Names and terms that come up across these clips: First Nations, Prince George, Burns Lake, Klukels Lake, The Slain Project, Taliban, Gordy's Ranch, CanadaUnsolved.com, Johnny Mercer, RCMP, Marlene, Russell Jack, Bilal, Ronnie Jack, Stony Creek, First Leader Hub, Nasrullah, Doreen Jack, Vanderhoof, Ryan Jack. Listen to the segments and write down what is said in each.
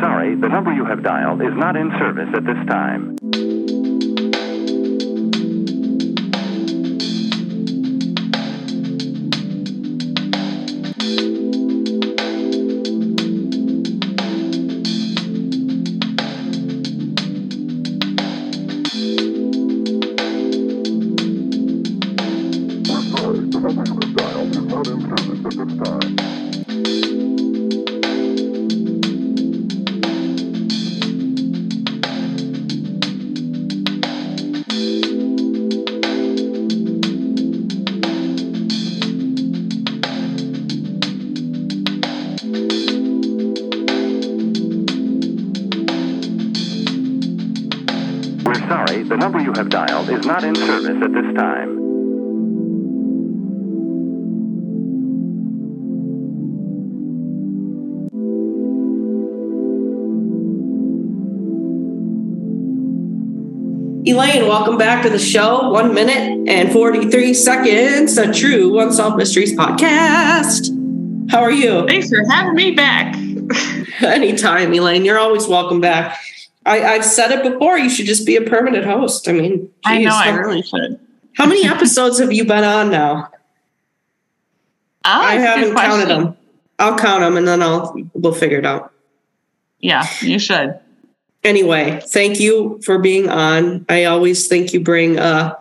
Sorry, the number you have dialed is not in service at this time. The number you have dialed is not in service at this time. Elaine, welcome back to the show. 1 minute and 43 seconds, a true Unsolved Mysteries podcast. How are you? Thanks for having me back. Anytime, Elaine. You're always welcome back. I've said it before, you should just be a permanent host. I mean, geez, I know, I really should. How many episodes have you been on now? I haven't counted them. I'll count them and then we'll figure it out. Yeah, you should. Anyway, thank you for being on. I always think you bring a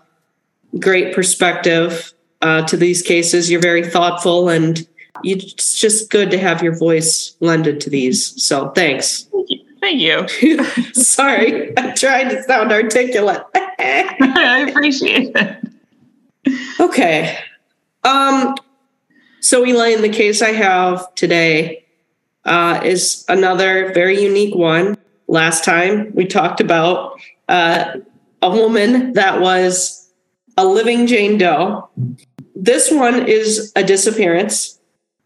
great perspective to these cases. You're very thoughtful and it's just good to have your voice lended to these. So thanks. Thank you. Thank you. Sorry, I tried to sound articulate. I appreciate it. Okay. So Elaine, the case I have today is another very unique one. Last time we talked about a woman that was a living Jane Doe. This one is a disappearance.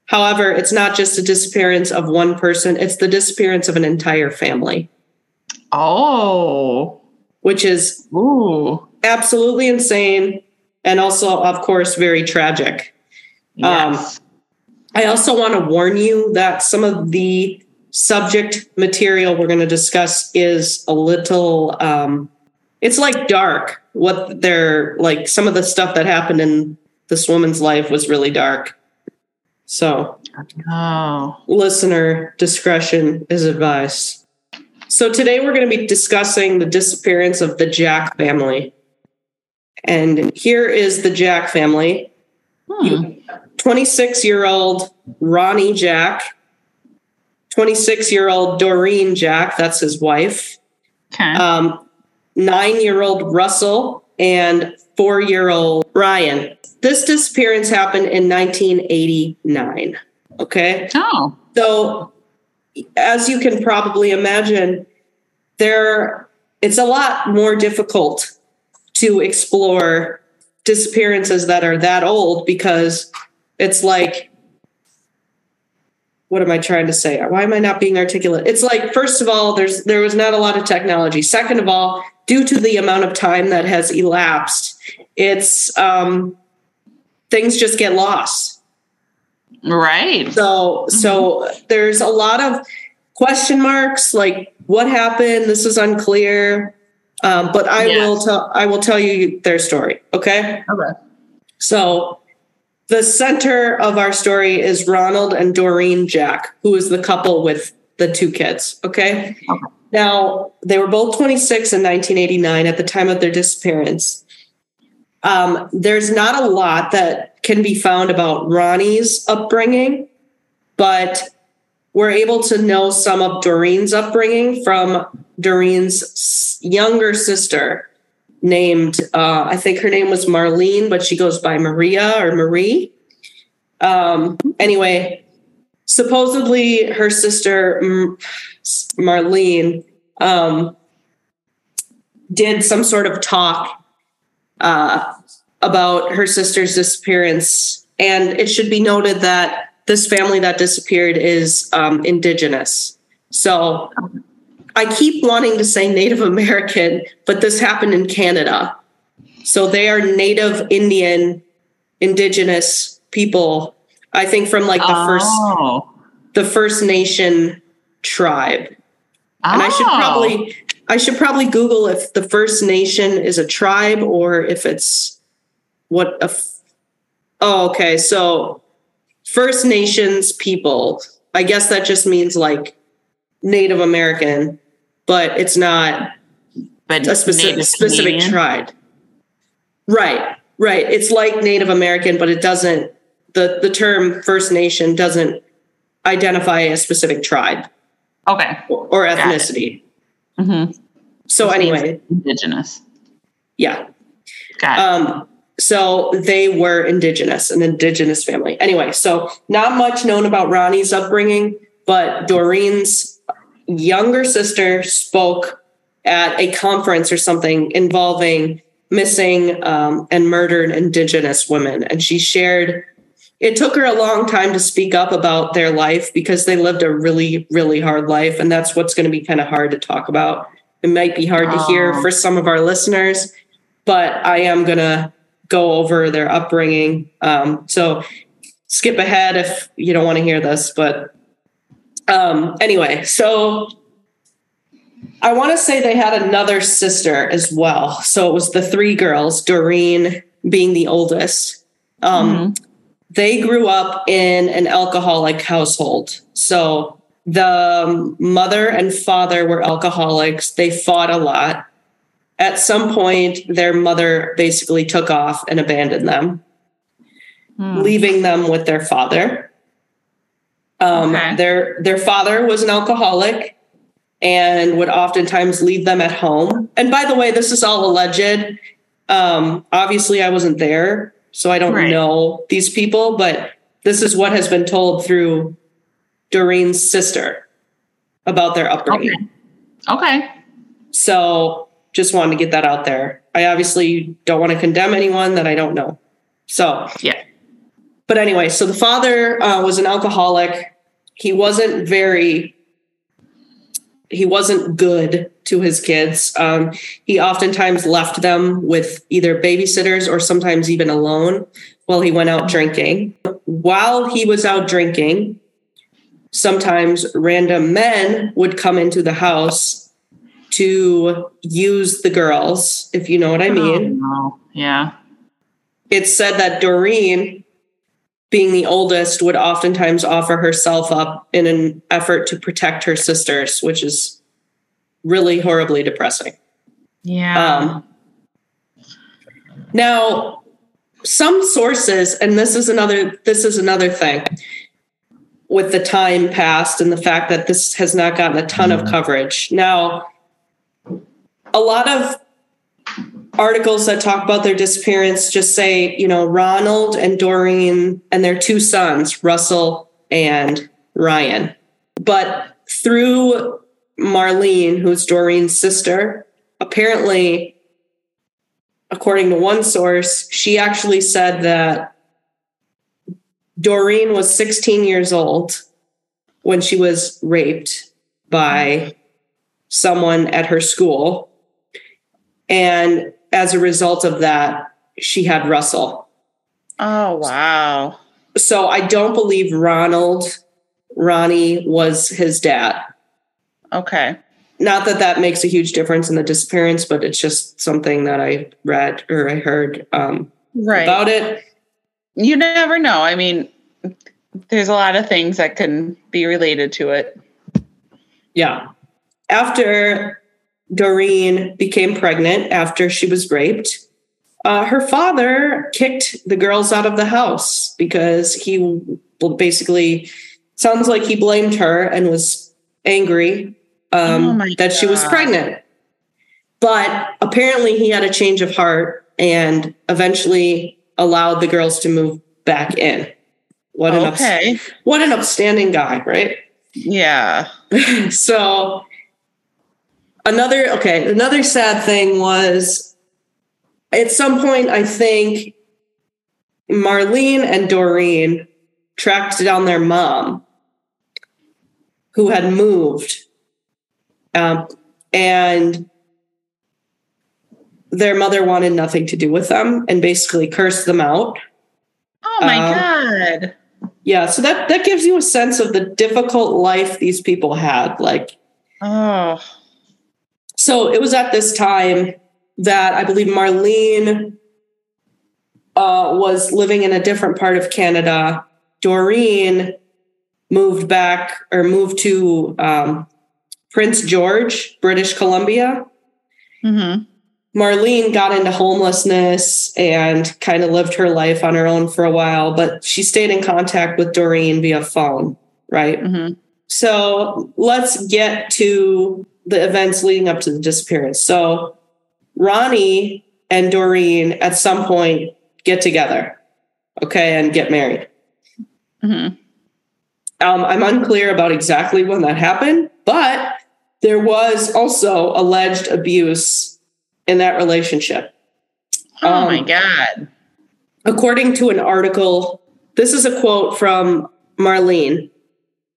However, it's not just the disappearance of one person. It's the disappearance of an entire family. Oh. Which is absolutely insane. And also, of course, very tragic. Yes. I also want to warn you that some of the subject material we're going to discuss is a little, it's like dark. What they're like, some of the stuff that happened in this woman's life was really dark. So, Listener discretion is advised. So today we're going to be discussing the disappearance of the Jack family. And here is the Jack family. 26-year-old Ronnie Jack, 26-year-old Doreen Jack, that's his wife, 9-year-old Russell, and 4-year-old Ryan. This disappearance happened in 1989. Okay. Oh. So as you can probably imagine, it's a lot more difficult to explore disappearances that are that old because it's like, what am I trying to say? Why am I not being articulate? It's like, first of all, there was not a lot of technology. Second of all, due to the amount of time that has elapsed, it's things just get lost. Right. So there's a lot of question marks, like what happened? This is unclear. But I will tell you their story. Okay. Okay. So the center of our story is Ronald and Doreen Jack, who is the couple with the two kids. Okay. Okay. Now, they were both 26 in 1989 at the time of their disappearance. There's not a lot that can be found about Ronnie's upbringing, but we're able to know some of Doreen's upbringing from Doreen's younger sister named, I think her name was Marlene, but she goes by Maria or Marie. Anyway, supposedly her sister Marlene did some sort of talk about her sister's disappearance. And it should be noted that this family that disappeared is Indigenous. So I keep wanting to say Native American, but this happened in Canada. So they are Native Indian, Indigenous people, I think from like the First Nation tribe. Oh. And I should probably Google if the First Nation is a tribe or if it's okay. So First Nations people, I guess that just means like Native American, but it's not a specific tribe. Right. It's like Native American, but it doesn't, the term First Nation doesn't identify a specific tribe. Okay. Or ethnicity. Mm-hmm. So anyway. Indigenous. Yeah. Got it. So they were Indigenous, an Indigenous family. Anyway, so not much known about Ronnie's upbringing, but Doreen's younger sister spoke at a conference or something involving missing and murdered Indigenous women. And she shared, it took her a long time to speak up about their life because they lived a really, really hard life. And that's what's going to be kind of hard to talk about. It might be hard to hear for some of our listeners, but I am going to go over their upbringing. So skip ahead if you don't want to hear this, but anyway, so I want to say they had another sister as well. So it was the three girls, Doreen being the oldest. They grew up in an alcoholic household. So the mother and father were alcoholics. They fought a lot. At some point, their mother basically took off and abandoned them, leaving them with their father. Their father was an alcoholic and would oftentimes leave them at home. And by the way, this is all alleged. Obviously, I wasn't there, so I don't know these people, but this is what has been told through Doreen's sister about their upbringing. Okay. So just wanted to get that out there. I obviously don't want to condemn anyone that I don't know. So, yeah. But anyway, so the father was an alcoholic. He wasn't good to his kids. He oftentimes left them with either babysitters or sometimes even alone while he went out drinking. While he was out drinking, sometimes random men would come into the house to use the girls, if you know what I mean. Oh, yeah. It's said that Doreen, being the oldest, would oftentimes offer herself up in an effort to protect her sisters, which is really horribly depressing. Yeah. Now, some sources, and this is another thing with the time past and the fact that this has not gotten a ton of coverage. Now, a lot of articles that talk about their disappearance just say, you know, Ronald and Doreen and their two sons, Russell and Ryan. But through Marlene, who's Doreen's sister, apparently, according to one source, she actually said that Doreen was 16 years old when she was raped by someone at her school. And as a result of that, she had Russell. Oh, wow. So I don't believe Ronnie was his dad. Okay. Not that that makes a huge difference in the disappearance, but it's just something that I read or I heard about it. You never know. I mean, there's a lot of things that can be related to it. Yeah. After Doreen became pregnant after she was raped, her father kicked the girls out of the house because he basically, sounds like he blamed her and was angry that she was pregnant. But apparently he had a change of heart and eventually allowed the girls to move back in. What an upstanding guy, right? Yeah. So Another sad thing was, at some point, I think Marlene and Doreen tracked down their mom, who had moved, and their mother wanted nothing to do with them and basically cursed them out. Oh my God. Yeah. So that gives you a sense of the difficult life these people had. So it was at this time that I believe Marlene was living in a different part of Canada. Doreen moved back or moved to Prince George, British Columbia. Mm-hmm. Marlene got into homelessness and kind of lived her life on her own for a while, but she stayed in contact with Doreen via phone, right? Mm-hmm. So let's get to the events leading up to the disappearance. So Ronnie and Doreen at some point get together, okay, and get married. Mm-hmm. I'm unclear about exactly when that happened, but there was also alleged abuse in that relationship. Oh, my God. According to an article, this is a quote from Marlene,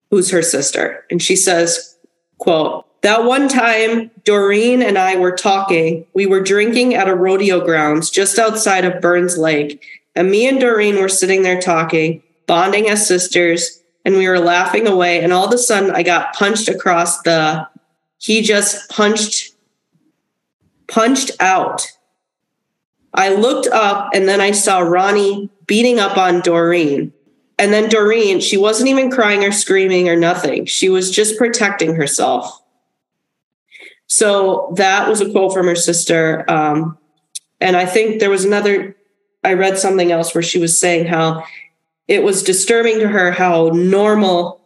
who's her sister. And she says, quote, "That one time Doreen and I were talking, we were drinking at a rodeo grounds just outside of Burns Lake. And me and Doreen were sitting there talking, bonding as sisters. And we were laughing away. And all of a sudden I got punched across the, he just punched out. I looked up and then I saw Ronnie beating up on Doreen. And then Doreen, she wasn't even crying or screaming or nothing. She was just protecting herself." So that was a quote from her sister. And I think there was another, I read something else where she was saying how it was disturbing to her how normal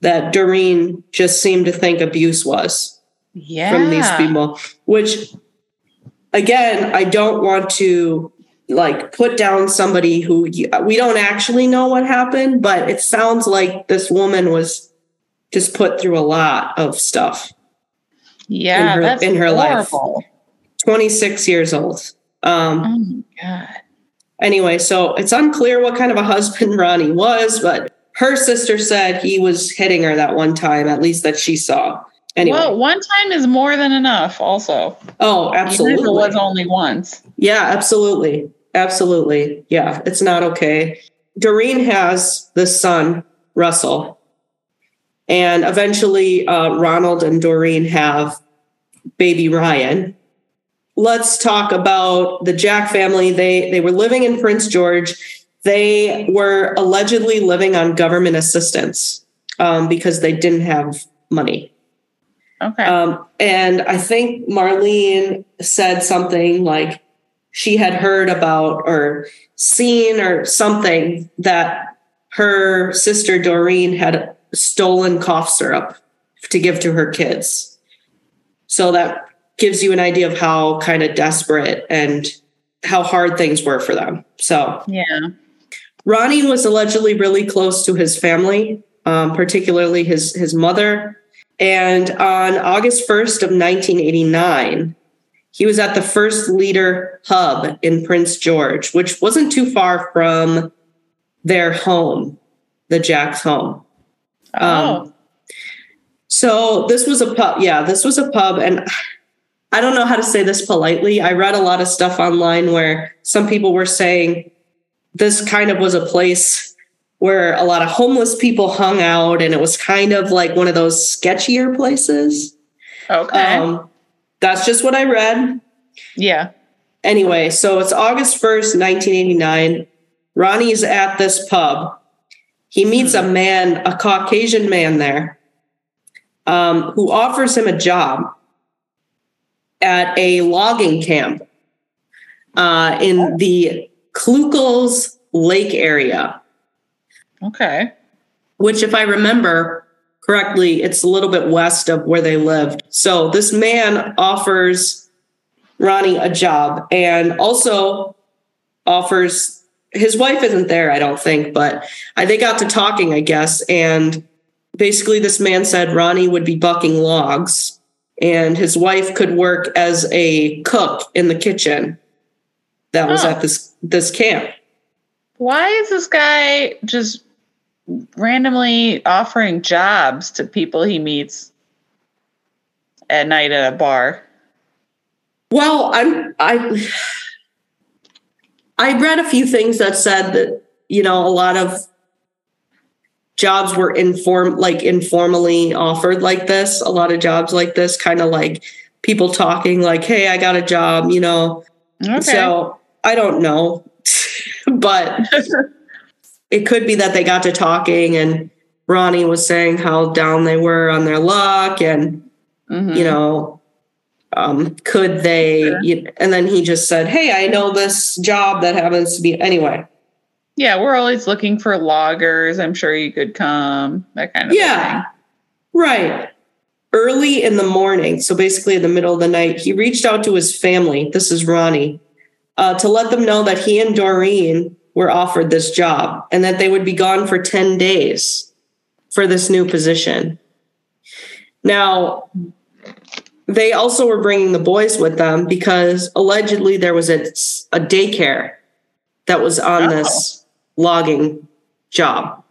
that Doreen just seemed to think abuse was from these people, which again, I don't want to put down somebody who we don't actually know what happened, but it sounds like this woman was just put through a lot of stuff. Yeah. In her life, 26 years old. Oh my God. Anyway, so it's unclear what kind of a husband Ronnie was, but her sister said he was hitting her that one time, at least that she saw. Anyway. Well, one time is more than enough also. Oh, absolutely. Even if it was only once. Yeah, absolutely. Absolutely. Yeah, it's not okay. Doreen has this son, Russell, and eventually Ronald and Doreen have baby Ryan. Let's talk about the Jack family. They were living in Prince George. They were allegedly living on government assistance because they didn't have money. Okay. And I think Marlene said something like she had heard about or seen or something that her sister Doreen had stolen cough syrup to give to her kids. So that gives you an idea of how kind of desperate and how hard things were for them. So yeah, Ronnie was allegedly really close to his family, particularly his mother. And on August 1st of 1989, he was at the First Leader Hub in Prince George, which wasn't too far from their home, the Jack's home. So this was a pub. Yeah, this was a pub. And I don't know how to say this politely. I read a lot of stuff online where some people were saying this kind of was a place where a lot of homeless people hung out, and it was kind of like one of those sketchier places. Okay. That's just what I read. Yeah. Anyway, so it's August 1st, 1989. Ronnie's at this pub. He meets a man, a Caucasian man there, who offers him a job at a logging camp in the Klukels Lake area. Okay. Which, if I remember correctly, it's a little bit west of where they lived. So this man offers Ronnie a job and also offers, his wife isn't there, I don't think, but they got to talking, I guess. And basically this man said Ronnie would be bucking logs and his wife could work as a cook in the kitchen that was at this camp. Why is this guy just randomly offering jobs to people he meets at night at a bar? Well, I read a few things that said that, you know, a lot of jobs were informally offered like this. A lot of jobs like this, kind of like people talking like, hey, I got a job, you know. Okay. So I don't know, but it could be that they got to talking and Ronnie was saying how down they were on their luck and, you know, could they, and then he just said, hey, I know this job that happens to be, anyway. Yeah, we're always looking for loggers. I'm sure you could come, that kind of thing. Yeah, right. Early in the morning, so basically in the middle of the night, he reached out to his family, this is Ronnie, to let them know that he and Doreen were offered this job and that they would be gone for 10 days for this new position. Now, they also were bringing the boys with them because allegedly there was a daycare that was on this logging job.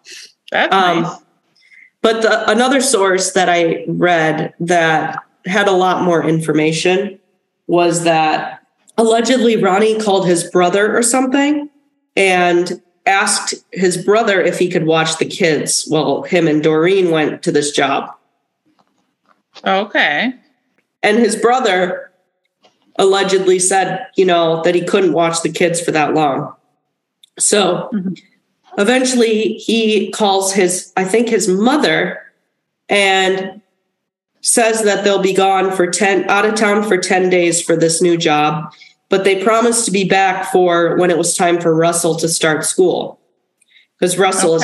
That's nice. But another source that I read that had a lot more information was that allegedly Ronnie called his brother or something and asked his brother if he could watch the kids while him and Doreen went to this job. Okay. And his brother allegedly said, you know, that he couldn't watch the kids for that long. So eventually he calls his mother and says that they'll be gone for out of town for 10 days for this new job, but they promised to be back for when it was time for Russell to start school. Because Russell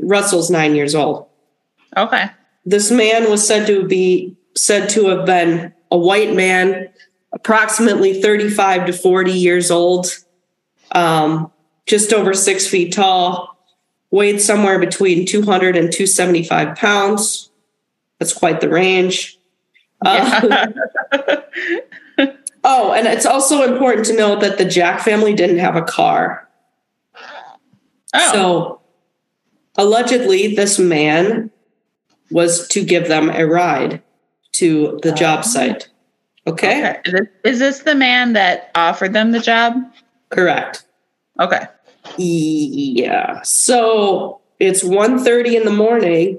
Russell's 9 years old. Okay. This man was said to have been a white man, approximately 35 to 40 years old, just over 6 feet tall, weighed somewhere between 200 and 275 pounds. That's quite the range. And it's also important to note that the Jack family didn't have a car. Oh. So allegedly this man was to give them a ride to the job site. Okay. Is this the man that offered them the job? Correct. Okay. Yeah. So it's 1:30 in the morning.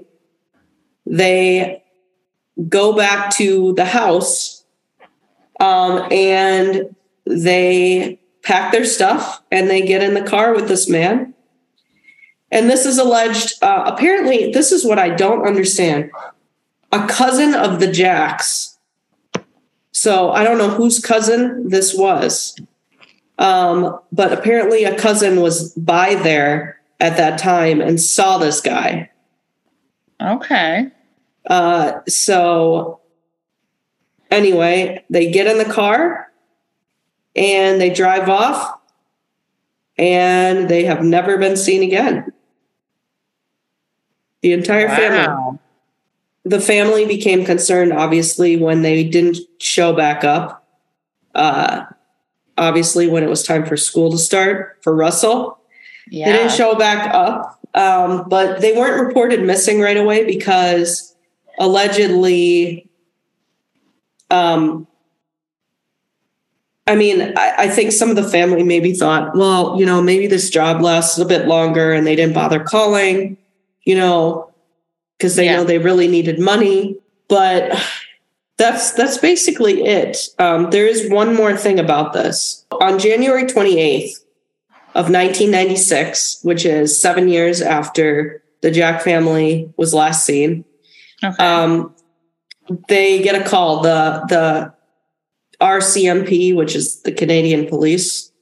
They go back to the house and they pack their stuff and they get in the car with this man. And this is alleged. Apparently, this is what I don't understand. A cousin of the Jacks. So I don't know whose cousin this was. But apparently a cousin was by there at that time and saw this guy. Okay. So anyway, they get in the car and they drive off and they have never been seen again. The entire family. The family became concerned, obviously, when they didn't show back up. Obviously, when it was time for school to start for Russell, they didn't show back up. But they weren't reported missing right away because allegedly, I think some of the family maybe thought, well, you know, maybe this job lasts a bit longer and they didn't bother calling, you know, because they know they really needed money. But that's basically it. There is one more thing about this. On January 28th of 1996, which is 7 years after the Jack family was last seen, they get a call. The RCMP, which is the Canadian police,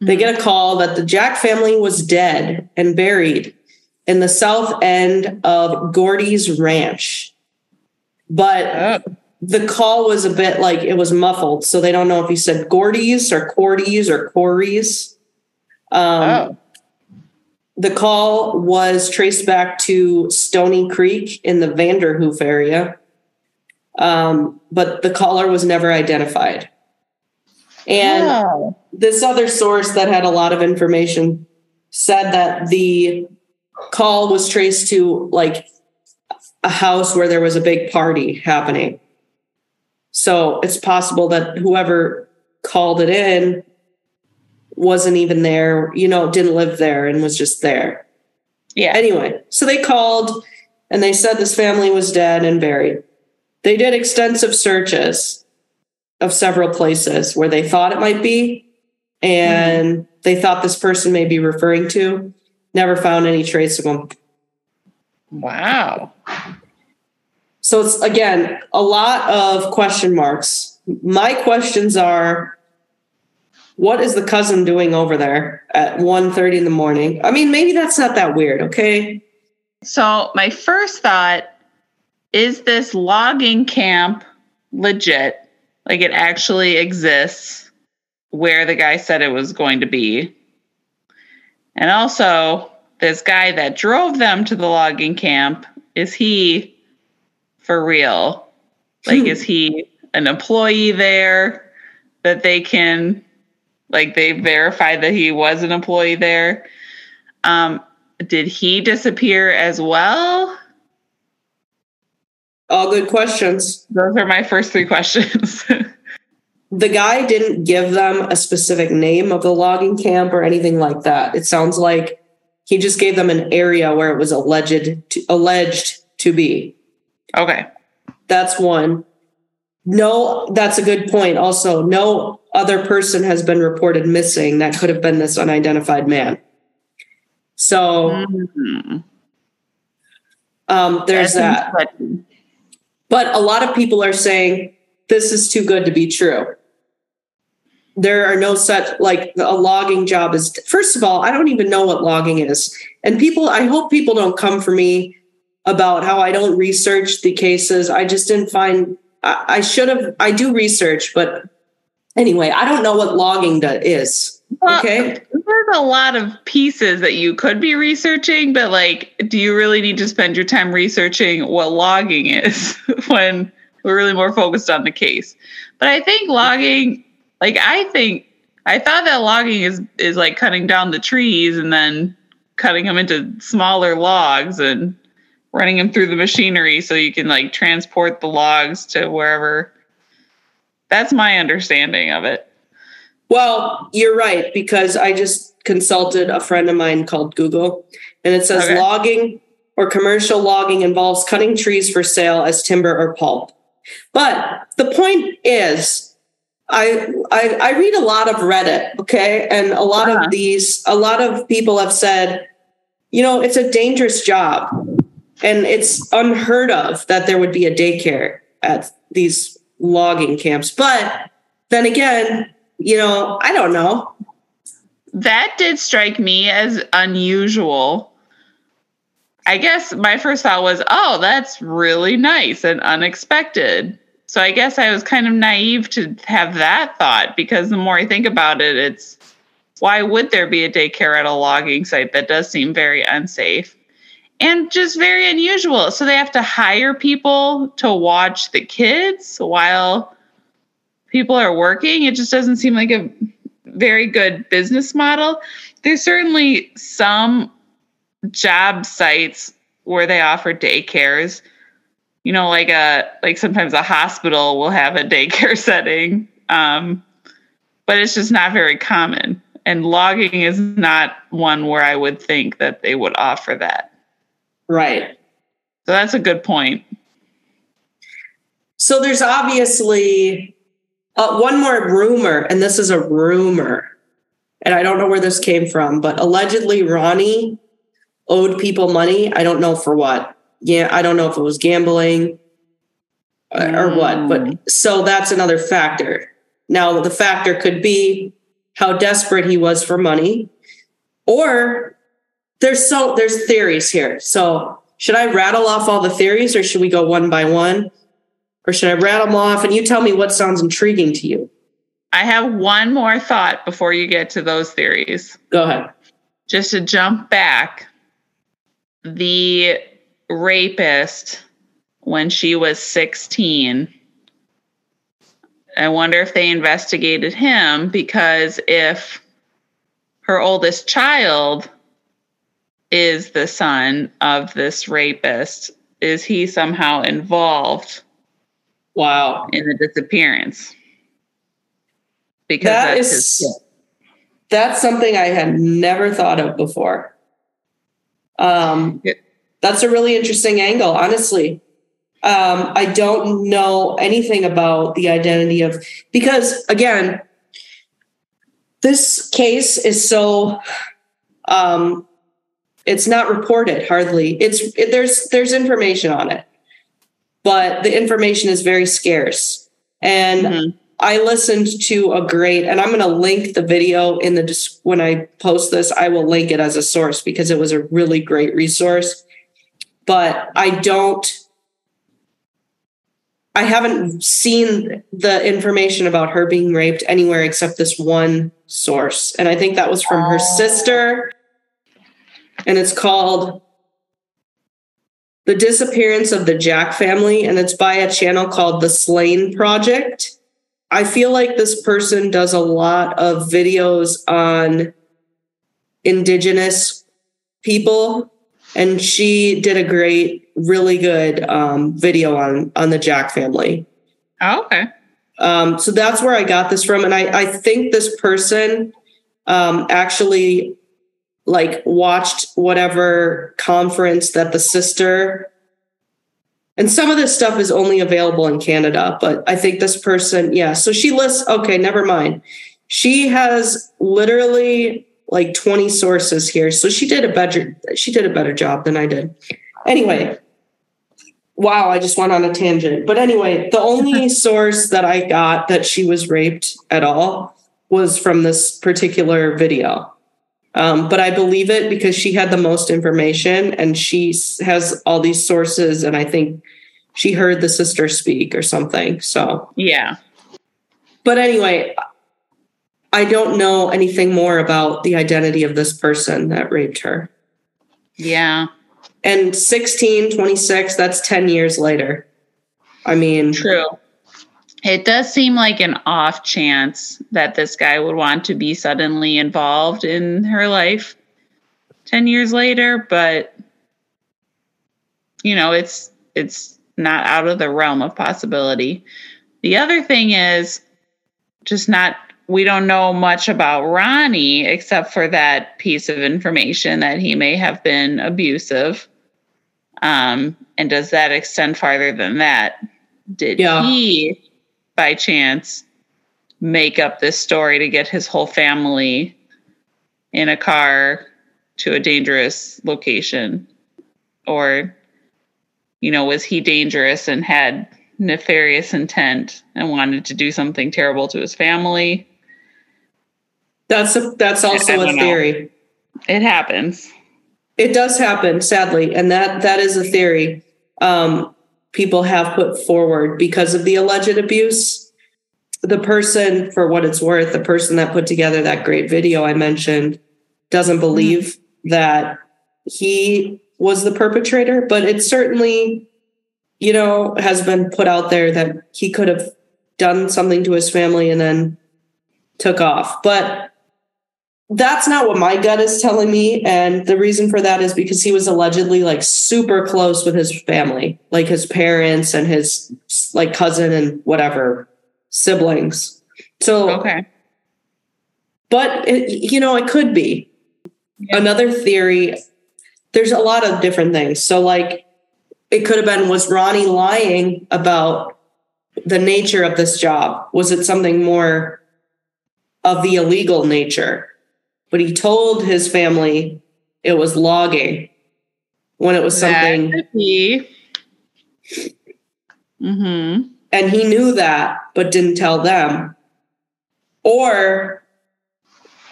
they get a call that the Jack family was dead and buried in the south end of Gordy's Ranch. But the call was a bit like it was muffled. So they don't know if he said Gordy's or Cordy's or Corey's. The call was traced back to Stony Creek in the Vanderhoof area. But the caller was never identified. And this other source that had a lot of information said that the call was traced to like a house where there was a big party happening. So it's possible that whoever called it in wasn't even there, you know, didn't live there and was just there. Yeah. Anyway, so they called and they said this family was dead and buried. They did extensive searches of several places where they thought it might be. And they thought this person may be referring to, never found any trace of them. Wow. So it's, again, a lot of question marks. My questions are, what is the cousin doing over there at 1:30 in the morning? I mean, maybe that's not that weird, okay? So my first thought, is this logging camp legit? Like it actually exists where the guy said it was going to be. And also, this guy that drove them to the logging camp, is he for real? Like, is he an employee there that they can, like, they verify that he was an employee there? Did he disappear as well? All good questions. Those are my first three questions. The guy didn't give them a specific name of the logging camp or anything like that. It sounds like he just gave them an area where it was alleged to be. Okay. That's one. No, that's a good point. Also, no other person has been reported missing that could have been this unidentified man. So there's that. But a lot of people are saying this is too good to be true. There are no such, like, a logging job is, first of all, I don't even know what logging is. And people, I hope people don't come for me about how I don't research the cases. I just didn't find, I should have, I do research, but anyway, I don't know what logging is. Well, okay. There's a lot of pieces that you could be researching, but like, do you really need to spend your time researching what logging is when we're really more focused on the case? But I think logging, like, I thought that logging is like cutting down the trees and then cutting them into smaller logs and running them through the machinery so you can like transport the logs to wherever. That's my understanding of it. Well, you're right, because I just consulted a friend of mine called Google, and it says logging or commercial logging involves cutting trees for sale as timber or pulp. But the point is, I read a lot of Reddit, okay? And a lot of these, a lot of people have said, you know, it's a dangerous job and it's unheard of that there would be a daycare at these logging camps. But then again, you know, I don't know. That did strike me as unusual. I guess my first thought was, oh, that's really nice and unexpected. So I guess I was kind of naive to have that thought, because the more I think about it, it's, why would there be a daycare at a logging site? That does seem very unsafe and just very unusual. So they have to hire people to watch the kids while people are working. It just doesn't seem like a very good business model. There's certainly some job sites where they offer daycares. You know, like sometimes a hospital will have a daycare setting, but it's just not very common. And logging is not one where I would think that they would offer that. Right. So that's a good point. So there's obviously one more rumor, and this is a rumor, and I don't know where this came from, but allegedly Ronnie owed people money. I don't know for what. Yeah, I don't know if it was gambling or what, but so that's another factor. Now, the factor could be how desperate he was for money, or there's theories here. So should I rattle off all the theories, or should we go one by one, or should I rattle them off and you tell me what sounds intriguing to you? I have one more thought before you get to those theories. Go ahead. Just to jump back, the rapist when she was 16. I wonder if they investigated him, because if her oldest child is the son of this rapist, is he somehow involved? Wow. In the disappearance? Because that's something I had never thought of before. That's a really interesting angle, honestly. I don't know anything about the identity of, because again, this case is so, it's not reported hardly. There's information on it, but the information is very scarce. And I listened to a great, and I'm going to link the video in the, when I post this, I will link it as a source because it was a really great resource, but I haven't seen the information about her being raped anywhere except this one source. And I think that was from her sister. And it's called The Disappearance of the Jack Family. And it's by a channel called The Slain Project. I feel like this person does a lot of videos on Indigenous people. And she did a great, really good video on the Jack family. Oh, okay. So that's where I got this from. And I think this person actually like watched whatever conference that the sister, and some of this stuff is only available in Canada, but I think this person, yeah. So she lists, okay, never mind. She has literally like 20 sources here. So she did a better job than I did. Anyway, wow, I just went on a tangent. But anyway, the only source that I got that she was raped at all was from this particular video. But I believe it because she had the most information and she has all these sources. And I think she heard the sister speak or something. So, yeah. But anyway, I don't know anything more about the identity of this person that raped her. Yeah. And 16, 26, that's 10 years later. I mean. True. It does seem like an off chance that this guy would want to be suddenly involved in her life 10 years later. But, you know, it's not out of the realm of possibility. The other thing is just not. We don't know much about Ronnie except for that piece of information that he may have been abusive. And does that extend farther than that? Did he, by chance, make up this story to get his whole family in a car to a dangerous location? Or, you know, was he dangerous and had nefarious intent and wanted to do something terrible to his family? That's also a theory. It happens. It does happen, sadly. And that is a theory people have put forward because of the alleged abuse. The person, for what it's worth, the person that put together that great video I mentioned doesn't believe that he was the perpetrator, but it certainly, you know, has been put out there that he could have done something to his family and then took off. But that's not what my gut is telling me. And the reason for that is because he was allegedly like super close with his family, like his parents and his like cousin and whatever siblings. So, okay. But it, you know, it could be another theory. There's a lot of different things. So like, it could have been, was Ronnie lying about the nature of this job? Was it something more of the illegal nature? But he told his family it was logging when it was something. That could be. Mm-hmm. And he knew that, but didn't tell them. Or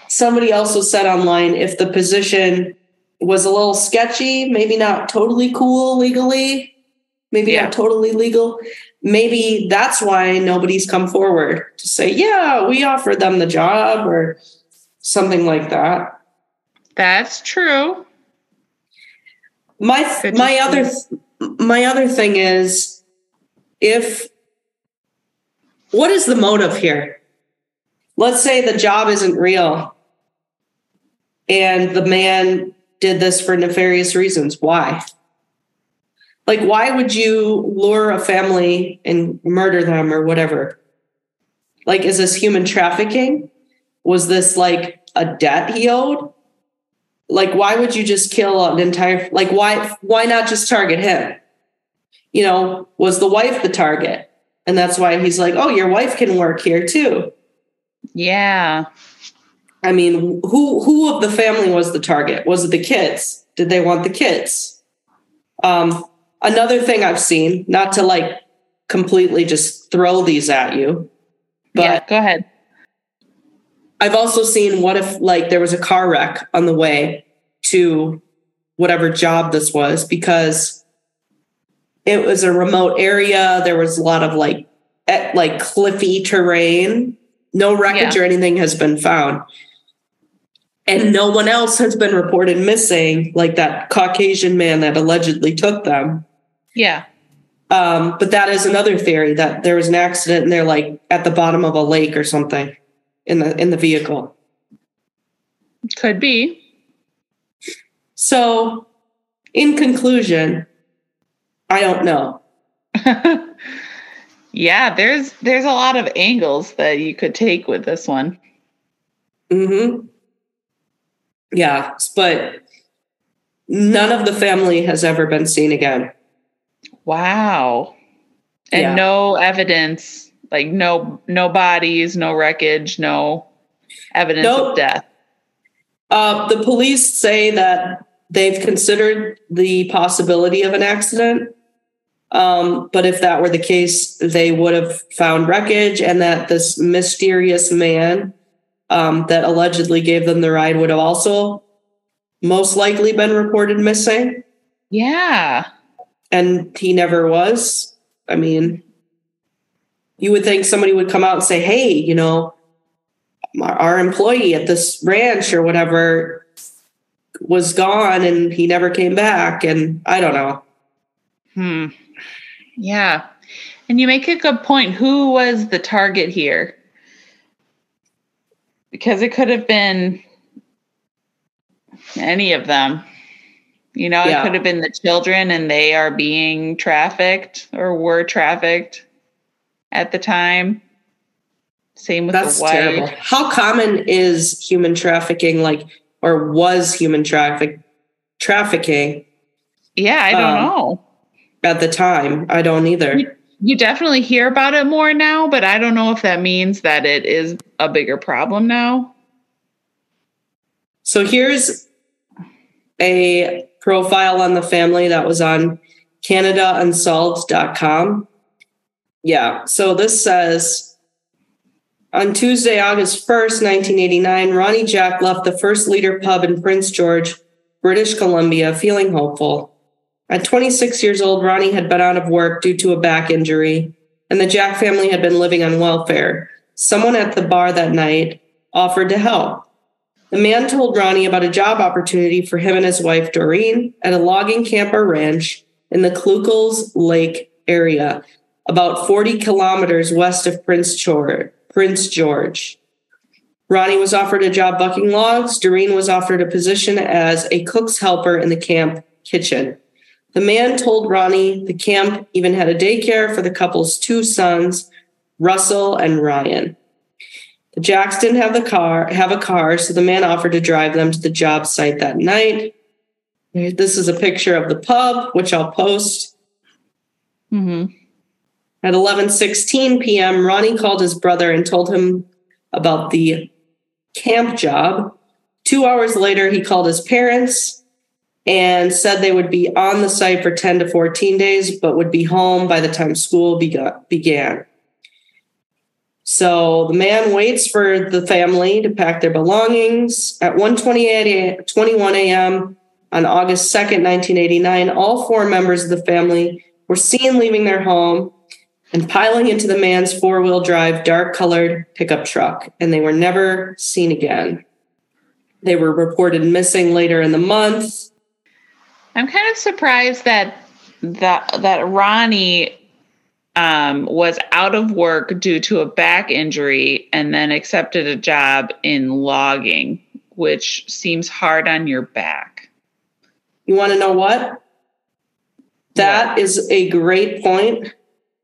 somebody also said online, if the position was a little sketchy, maybe not totally cool legally, not totally legal. Maybe that's why nobody's come forward to say, yeah, we offered them the job or something like that. That's true. My other my other thing is, what is the motive here? Let's say the job isn't real and the man did this for nefarious reasons. Why? Like, why would you lure a family and murder them or whatever? Like, is this human trafficking? Was this like a debt he owed? Like, why would you just kill an entire, like, why not just target him? You know, was the wife the target? And that's why he's like, oh, your wife can work here too. Yeah. I mean, who of the family was the target? Was it the kids? Did they want the kids? Another thing I've seen, not to like completely just throw these at you, but yeah, go ahead. I've also seen, what if like there was a car wreck on the way to whatever job this was, because it was a remote area. There was a lot of like cliffy terrain. No wreckage or anything has been found. And no one else has been reported missing, like that Caucasian man that allegedly took them. Yeah. But that is another theory, that there was an accident and they're like at the bottom of a lake or something in the vehicle. Could be. So in conclusion, I don't know. Yeah, there's a lot of angles that you could take with this one. Mm-hmm. Yeah, but none of the family has ever been seen again. Wow. And no evidence, like no bodies, no wreckage, no evidence of death. The police say that they've considered the possibility of an accident. But if that were the case, they would have found wreckage, and that this mysterious man that allegedly gave them the ride would have also most likely been reported missing. Yeah. And he never was. I mean, you would think somebody would come out and say, hey, you know, our employee at this ranch or whatever was gone and he never came back. And I don't know. Yeah. And you make a good point. Who was the target here? Because it could have been any of them, you know, it could have been the children, and they are being trafficked or were trafficked at the time. Same with the wife. Terrible. How common is human trafficking? Like, or was human trafficking? Yeah. I don't know. At the time, I don't either. You definitely hear about it more now, but I don't know if that means that it is a bigger problem now. So here's a profile on the family that was on CanadaUnsolved.com. Yeah, so this says, on Tuesday, August 1st, 1989, Ronnie Jack left the First Leader Hub in Prince George, British Columbia, feeling hopeful. At 26 years old, Ronnie had been out of work due to a back injury, and the Jack family had been living on welfare. Someone at the bar that night offered to help. The man told Ronnie about a job opportunity for him and his wife, Doreen, at a logging camp or ranch in the Klukels Lake area, about 40 kilometers west of Prince George. Ronnie was offered a job bucking logs. Doreen was offered a position as a cook's helper in the camp kitchen. The man told Ronnie the camp even had a daycare for the couple's two sons, Russell and Ryan. The Jacks didn't have a car, so the man offered to drive them to the job site that night. This is a picture of the pub, which I'll post. Mm-hmm. At 11:16 p.m., Ronnie called his brother and told him about the camp job. 2 hours later, he called his parents and said they would be on the site for 10 to 14 days, but would be home by the time school began. So the man waits for the family to pack their belongings. At 1:21 a.m. on August 2nd, 1989, all four members of the family were seen leaving their home and piling into the man's four-wheel drive, dark-colored pickup truck, and they were never seen again. They were reported missing later in the month. I'm kind of surprised that that Ronnie was out of work due to a back injury and then accepted a job in logging, which seems hard on your back. You want to know what? That is a great point.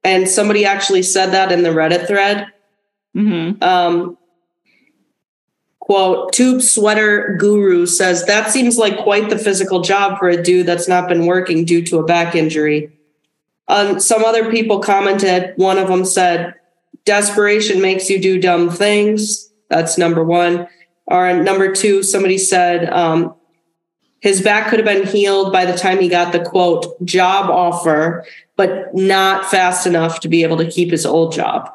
And somebody actually said that in the Reddit thread. Mm-hmm. Quote, Tube Sweater Guru says, that seems like quite the physical job for a dude that's not been working due to a back injury. Some other people commented. One of them said, desperation makes you do dumb things. That's number one. Or number two, somebody said, his back could have been healed by the time he got the, quote, job offer, but not fast enough to be able to keep his old job.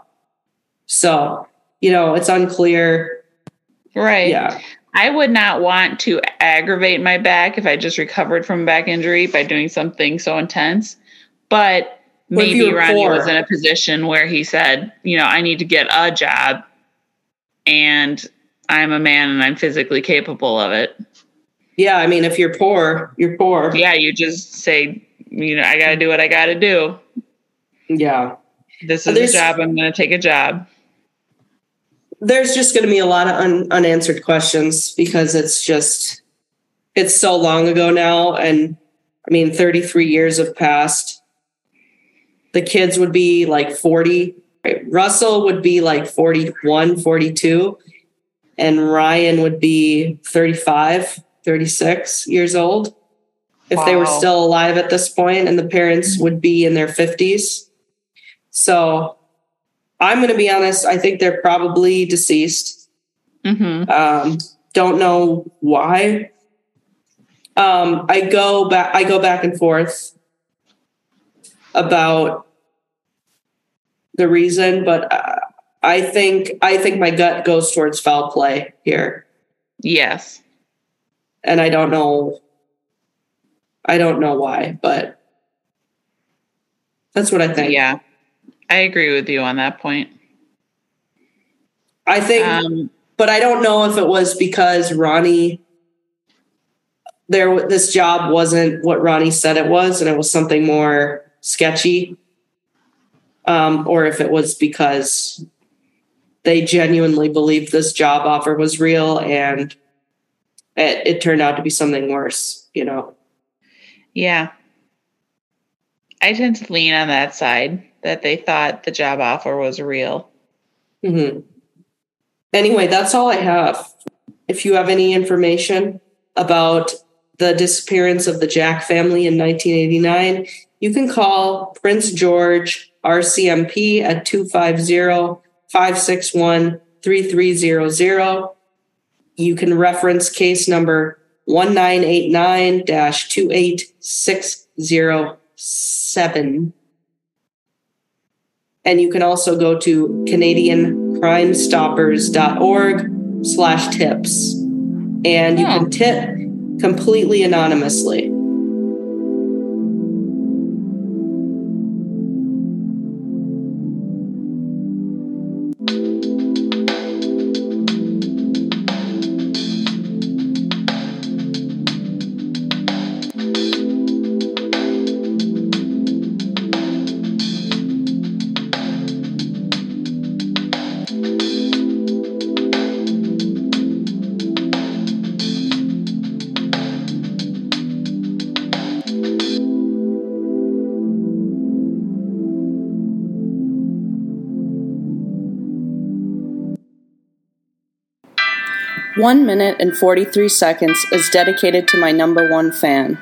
So, you know, it's unclear. Right. Yeah. I would not want to aggravate my back if I just recovered from back injury by doing something so intense. But maybe Ronnie was in a position where he said, you know, I need to get a job and I'm a man and I'm physically capable of it. Yeah, I mean, if you're poor, you're poor. Yeah, you just say, you know, I got to do what I got to do. Yeah. This is a job. I'm going to take a job. There's just going to be a lot of unanswered questions because it's so long ago now. And I mean, 33 years have passed. The kids would be like 40. Right? Russell would be like 41, 42. And Ryan would be 35. 36 years old if they were still alive at this point, and the parents would be in their 50s. So I'm going to be honest. I think they're probably deceased. Mm-hmm. Don't know why. I go back and forth about the reason, but I think my gut goes towards foul play here. Yes. And I don't know why, but that's what I think. Yeah, I agree with you on that point. I think, but I don't know if it was because this job wasn't what Ronnie said it was, and it was something more sketchy, or if it was because they genuinely believed this job offer was real and it turned out to be something worse, you know? Yeah. I tend to lean on that side, that they thought the job offer was real. Mm-hmm. Anyway, that's all I have. If you have any information about the disappearance of the Jack family in 1989, you can call Prince George RCMP at 250-561-3300. You can reference case number 1989-28607. And you can also go to CanadianCrimeStoppers.org/tips. And you can tip completely anonymously. One minute and 43 seconds is dedicated to my number one fan.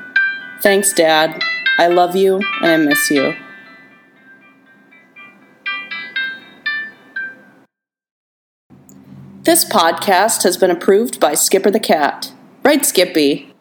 Thanks, Dad. I love you and I miss you. This podcast has been approved by Skipper the Cat. Right, Skippy?